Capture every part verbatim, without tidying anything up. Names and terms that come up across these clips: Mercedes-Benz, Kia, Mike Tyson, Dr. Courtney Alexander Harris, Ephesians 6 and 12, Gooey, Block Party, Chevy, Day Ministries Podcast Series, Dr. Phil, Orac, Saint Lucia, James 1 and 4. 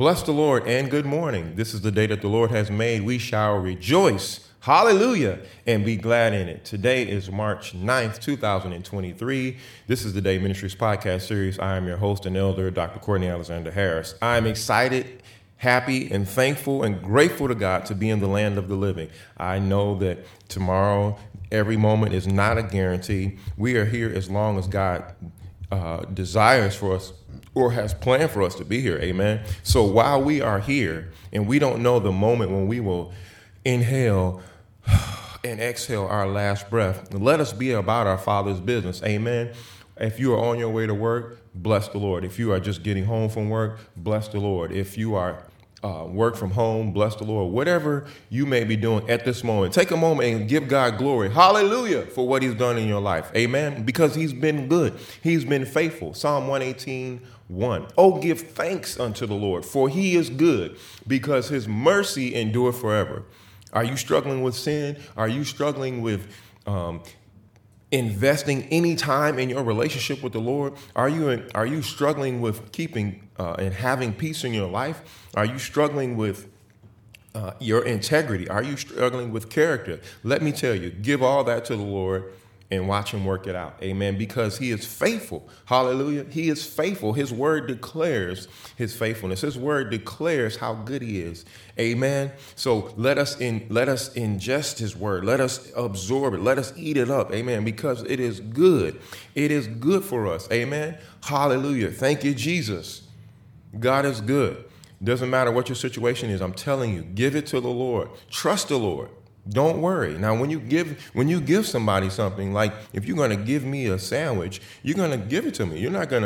Bless the Lord and good morning. This is the day that the Lord has made. We shall rejoice. Hallelujah. And be glad in it. Today is March ninth, two thousand twenty-three. This is the Day Ministries Podcast Series. I am your host and elder, Doctor Courtney Alexander Harris. I'm excited, happy, and thankful and grateful to God to be in the land of the living. I know that tomorrow, every moment is not a guarantee. We are here as long as God uh, desires for us or has planned for us to be here. Amen. So while we are here and we don't know the moment when we will inhale and exhale our last breath, let us be about our Father's business. Amen. If you are on your way to work, bless the Lord. If you are just getting home from work, bless the Lord. If you are uh, work from home, bless the Lord. Whatever you may be doing at this moment, take a moment and give God glory. Hallelujah for what he's done in your life. Amen. Because he's been good. He's been faithful. Psalm one eighteen, one. Oh, give thanks unto the Lord, for he is good, because his mercy endure forever. Are you struggling with sin? Are you struggling with um, investing any time in your relationship with the Lord? Are you in, are you struggling with keeping uh, and having peace in your life? Are you struggling with uh, your integrity? Are you struggling with character? Let me tell you, give all that to the Lord and watch him work it out. Amen. Because he is faithful. Hallelujah. He is faithful. His word declares his faithfulness. His word declares how good he is. Amen. So let us in, let us ingest his word. Let us absorb it. Let us eat it up. Amen. Because it is good. It is good for us. Amen. Hallelujah. Thank you, Jesus. God is good. Doesn't matter what your situation is. I'm telling you, give it to the Lord. Trust the Lord. Don't worry. Now, when you give when you give somebody something, like if you're going to give me a sandwich, you're going to give it to me. You're not going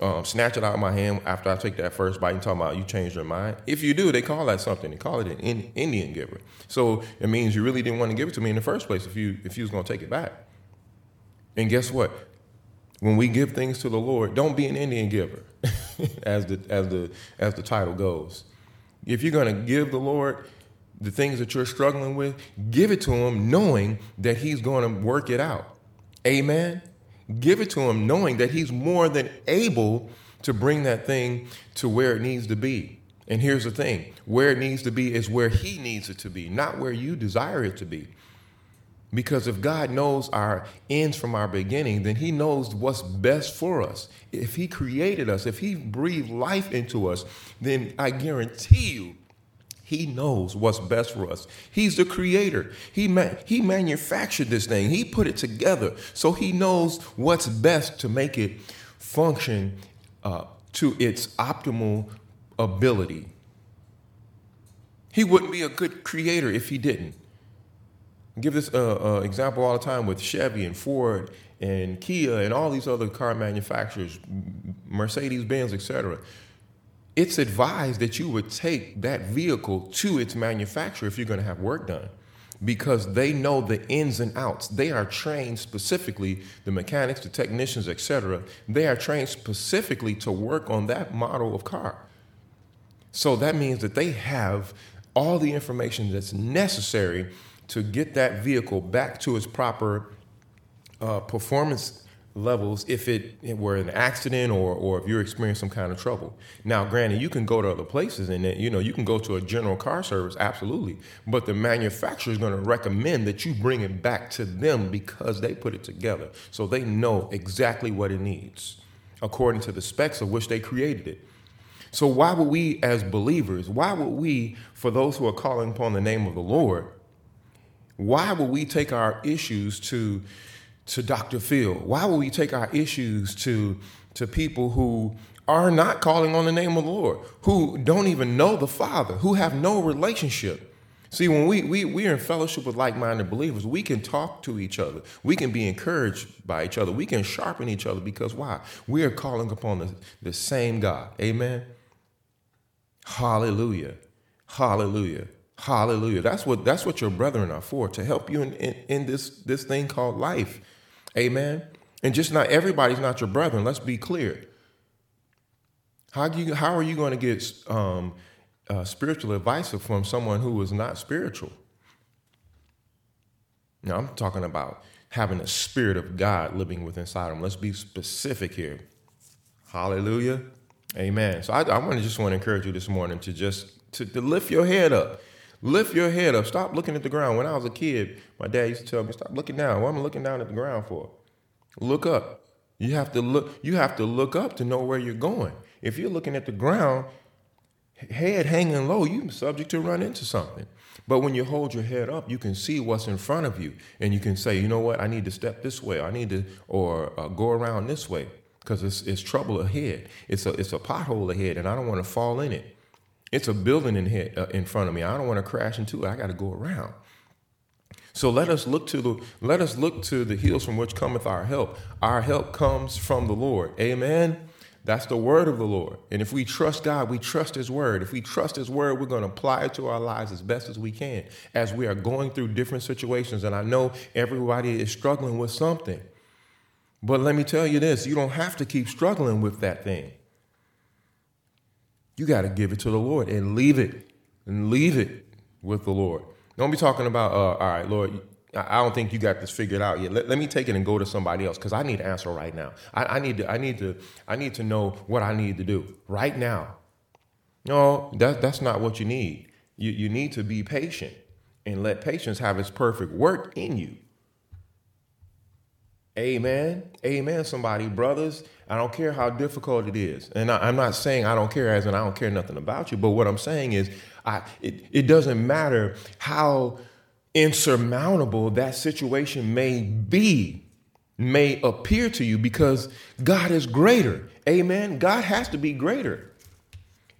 to um, snatch it out of my hand after I take that first bite and talk about you changed your mind. If you do, they call that something. They call it an in, Indian giver. So it means you really didn't want to give it to me in the first place if you if you was going to take it back. And guess what? When we give things to the Lord, don't be an Indian giver, as the as the as the title goes. If you're going to give the Lord the things that you're struggling with, give it to him knowing that he's going to work it out. Amen. Give it to him knowing that he's more than able to bring that thing to where it needs to be. And here's the thing. Where it needs to be is where he needs it to be, not where you desire it to be. Because if God knows our ends from our beginning, then he knows what's best for us. If he created us, if he breathed life into us, then I guarantee you, he knows what's best for us. He's the creator. He ma- he manufactured this thing. He put it together. So he knows what's best to make it function uh, to its optimal ability. He wouldn't be a good creator if he didn't. I give this uh, uh, example all the time with Chevy and Ford and Kia and all these other car manufacturers, Mercedes-Benz, et cetera. It's advised that you would take that vehicle to its manufacturer if you're going to have work done, because they know the ins and outs. They are trained specifically, the mechanics, the technicians, et cetera. They are trained specifically to work on that model of car. So that means that they have all the information that's necessary to get that vehicle back to its proper uh, performance levels if it, it were an accident or or if you're experiencing some kind of trouble. Now, granted, you can go to other places and, you know, you can go to a general car service, absolutely, but the manufacturer is going to recommend that you bring it back to them because they put it together. So they know exactly what it needs according to the specs of which they created it. So why would we as believers, why would we, for those who are calling upon the name of the Lord, why would we take our issues to to Doctor Phil? Why will we take our issues to, to people who are not calling on the name of the Lord, who don't even know the Father, who have no relationship? See, when we, we, we are in fellowship with like-minded believers, we can talk to each other. We can be encouraged by each other. We can sharpen each other because why? We are calling upon the, the same God. Amen. Hallelujah. Hallelujah. Hallelujah. That's what that's what your brethren are for, to help you in, in, in this this thing called life. Amen. And just not everybody's not your brethren. Let's be clear. How do you how are you going to get um, uh, spiritual advice from someone who is not spiritual? Now, I'm talking about having the Spirit of God living within inside them. Let's be specific here. Hallelujah. Amen. So I, I want to just want to encourage you this morning to just to, to lift your head up. Lift your head up. Stop looking at the ground. When I was a kid, my dad used to tell me, stop looking down. What am I looking down at the ground for? Look up. You have to look, you have to look up to know where you're going. If you're looking at the ground, head hanging low, you're subject to run into something. But when you hold your head up, you can see what's in front of you. And you can say, you know what, I need to step this way. Or I need to, or uh, go around this way. Because it's, it's trouble ahead. It's a it's a pothole ahead, and I don't want to fall in it. It's a building in head, uh, in front of me. I don't want to crash into it. I got to go around. So let us look to the let us look to the hills from which cometh our help. Our help comes from the Lord. Amen. That's the word of the Lord. And if we trust God, we trust his word. If we trust his word, we're going to apply it to our lives as best as we can as we are going through different situations. And I know everybody is struggling with something. But let me tell you this, you don't have to keep struggling with that thing. You got to give it to the Lord and leave it and leave it with the Lord. Don't be talking about, uh, all right, Lord, I don't think you got this figured out yet. Let, let me take it and go to somebody else because I need an answer right now. I, I need to I need to I need to know what I need to do right now. No, that, that's not what you need. You, you need to be patient and let patience have its perfect work in you. Amen. Amen, somebody. Brothers, I don't care how difficult it is. And I, I'm not saying I don't care as in I don't care nothing about you. But what I'm saying is I it, it doesn't matter how insurmountable that situation may be, may appear to you, because God is greater. Amen. God has to be greater.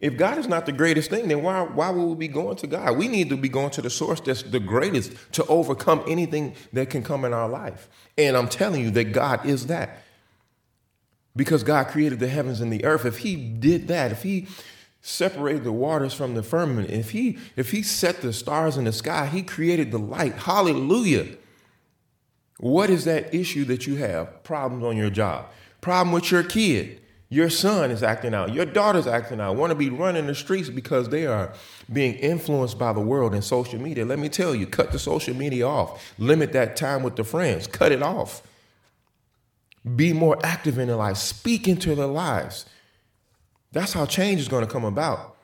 If God is not the greatest thing, then why, why would we be going to God? We need to be going to the source that's the greatest to overcome anything that can come in our life. And I'm telling you that God is that. Because God created the heavens and the earth. If he did that, if he separated the waters from the firmament, if he, if he set the stars in the sky, he created the light. Hallelujah. What is that issue that you have? Problems on your job. Problem with your kid. Your son is acting out. Your daughter's acting out. Want to be running the streets because they are being influenced by the world and social media. Let me tell you, cut the social media off. Limit that time with the friends. Cut it off. Be more active in their life. Speak into their lives. That's how change is going to come about.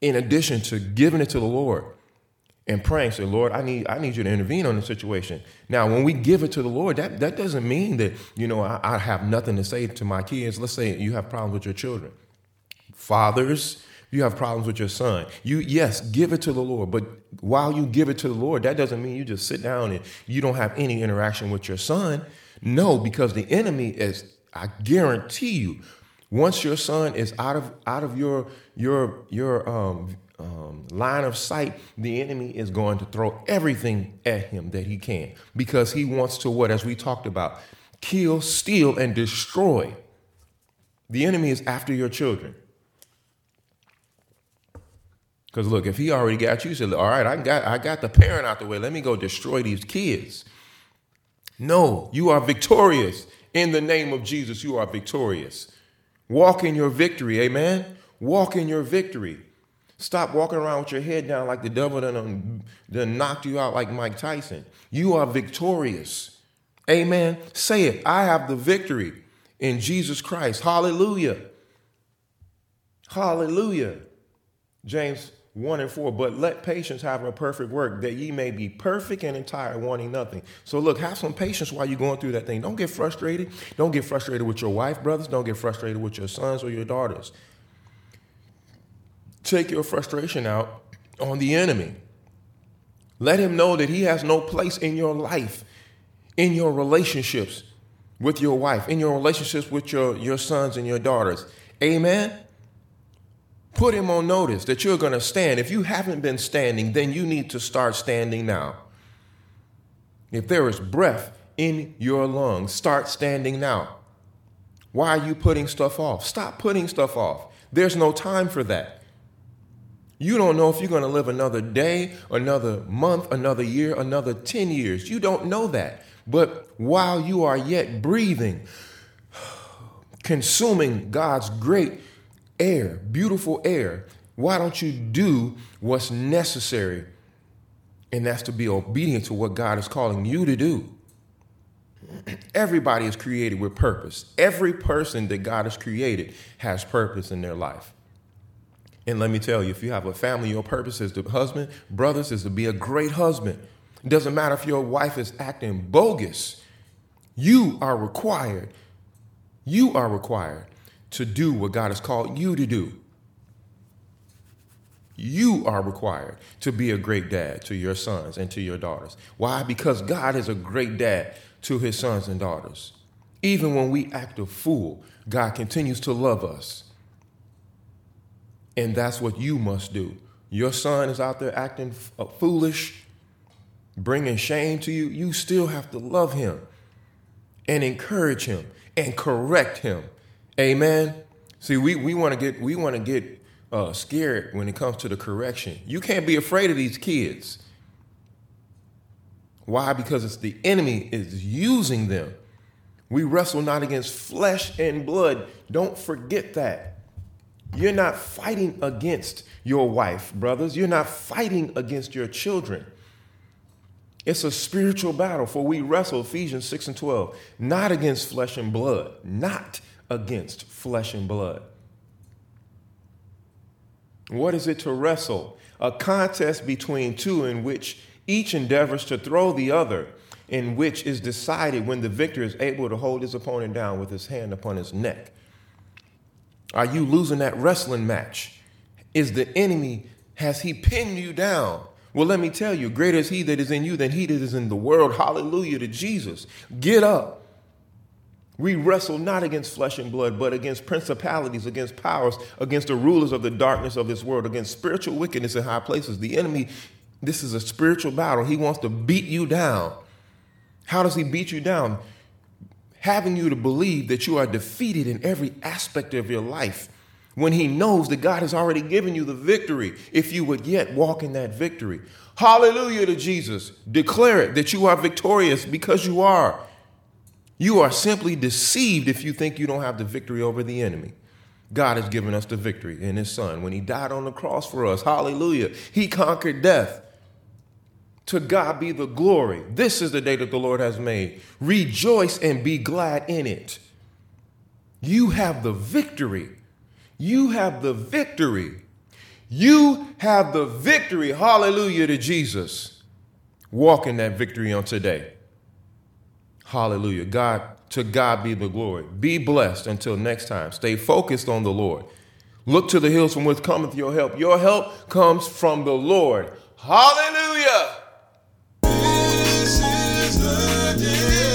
In addition to giving it to the Lord and praying, say, Lord, I need I need you to intervene on the situation. Now, when we give it to the Lord, that, that doesn't mean that, you know, I, I have nothing to say to my kids. Let's say you have problems with your children. Fathers, you have problems with your son. You, yes, give it to the Lord. But while you give it to the Lord, that doesn't mean you just sit down and you don't have any interaction with your son. No, because the enemy is, I guarantee you, once your son is out of out of your your your um. Um, line of sight, the enemy is going to throw everything at him that he can, because he wants to what, as we talked about, kill, steal, and destroy. The enemy is after your children. Because look, if he already got you, you said, all right, I got, I got the parent out the way. Let me go destroy these kids. No, you are victorious. In the name of Jesus, you are victorious. Walk in your victory. Amen. Walk in your victory. Stop walking around with your head down like the devil done, done knocked you out like Mike Tyson. You are victorious. Amen. Say it. I have the victory in Jesus Christ. Hallelujah. Hallelujah. James one and four, but let patience have a perfect work, that ye may be perfect and entire, wanting nothing. So look, have some patience while you're going through that thing. Don't get frustrated. Don't get frustrated with your wife, brothers. Don't get frustrated with your sons or your daughters. Take your frustration out on the enemy. Let him know that he has no place in your life, in your relationships with your wife, in your relationships with your, your sons and your daughters. Amen. Put him on notice that you're going to stand. If you haven't been standing, then you need to start standing now. If there is breath in your lungs, start standing now. Why are you putting stuff off? Stop putting stuff off. There's no time for that. You don't know if you're going to live another day, another month, another year, another ten years. You don't know that. But while you are yet breathing, consuming God's great air, beautiful air, why don't you do what's necessary? And that's to be obedient to what God is calling you to do. Everybody is created with purpose. Every person that God has created has purpose in their life. And let me tell you, if you have a family, your purpose as the husband, brothers, is to be a great husband. It doesn't matter if your wife is acting bogus. You are required. You are required to do what God has called you to do. You are required to be a great dad to your sons and to your daughters. Why? Because God is a great dad to his sons and daughters. Even when we act a fool, God continues to love us. And that's what you must do. Your son is out there acting foolish, bringing shame to you. You still have to love him and encourage him and correct him. Amen. See, we, we want to get we want to get uh, scared when it comes to the correction. You can't be afraid of these kids. Why? Because it's the enemy is using them. We wrestle not against flesh and blood. Don't forget that. You're not fighting against your wife, brothers. You're not fighting against your children. It's a spiritual battle, for we wrestle, Ephesians six and twelve, not against flesh and blood, not against flesh and blood. What is it to wrestle? A contest between two in which each endeavors to throw the other, in which is decided when the victor is able to hold his opponent down with his hand upon his neck. Are you losing that wrestling match? Is the enemy, has he pinned you down? Well, let me tell you, greater is he that is in you than he that is in the world. Hallelujah to Jesus. Get up. We wrestle not against flesh and blood, but against principalities, against powers, against the rulers of the darkness of this world, against spiritual wickedness in high places. The enemy, this is a spiritual battle. He wants to beat you down. How does he beat you down? Having you to believe that you are defeated in every aspect of your life when he knows that God has already given you the victory if you would yet walk in that victory. Hallelujah to Jesus. Declare it that you are victorious, because you are. You are simply deceived if you think you don't have the victory over the enemy. God has given us the victory in his son when he died on the cross for us. Hallelujah. He conquered death. To God be the glory. This is the day that the Lord has made. Rejoice and be glad in it. You have the victory. You have the victory. You have the victory. Hallelujah to Jesus. Walk in that victory on today. Hallelujah. God, to God be the glory. Be blessed until next time. Stay focused on the Lord. Look to the hills from which cometh your help. Your help comes from the Lord. Hallelujah. This is the day.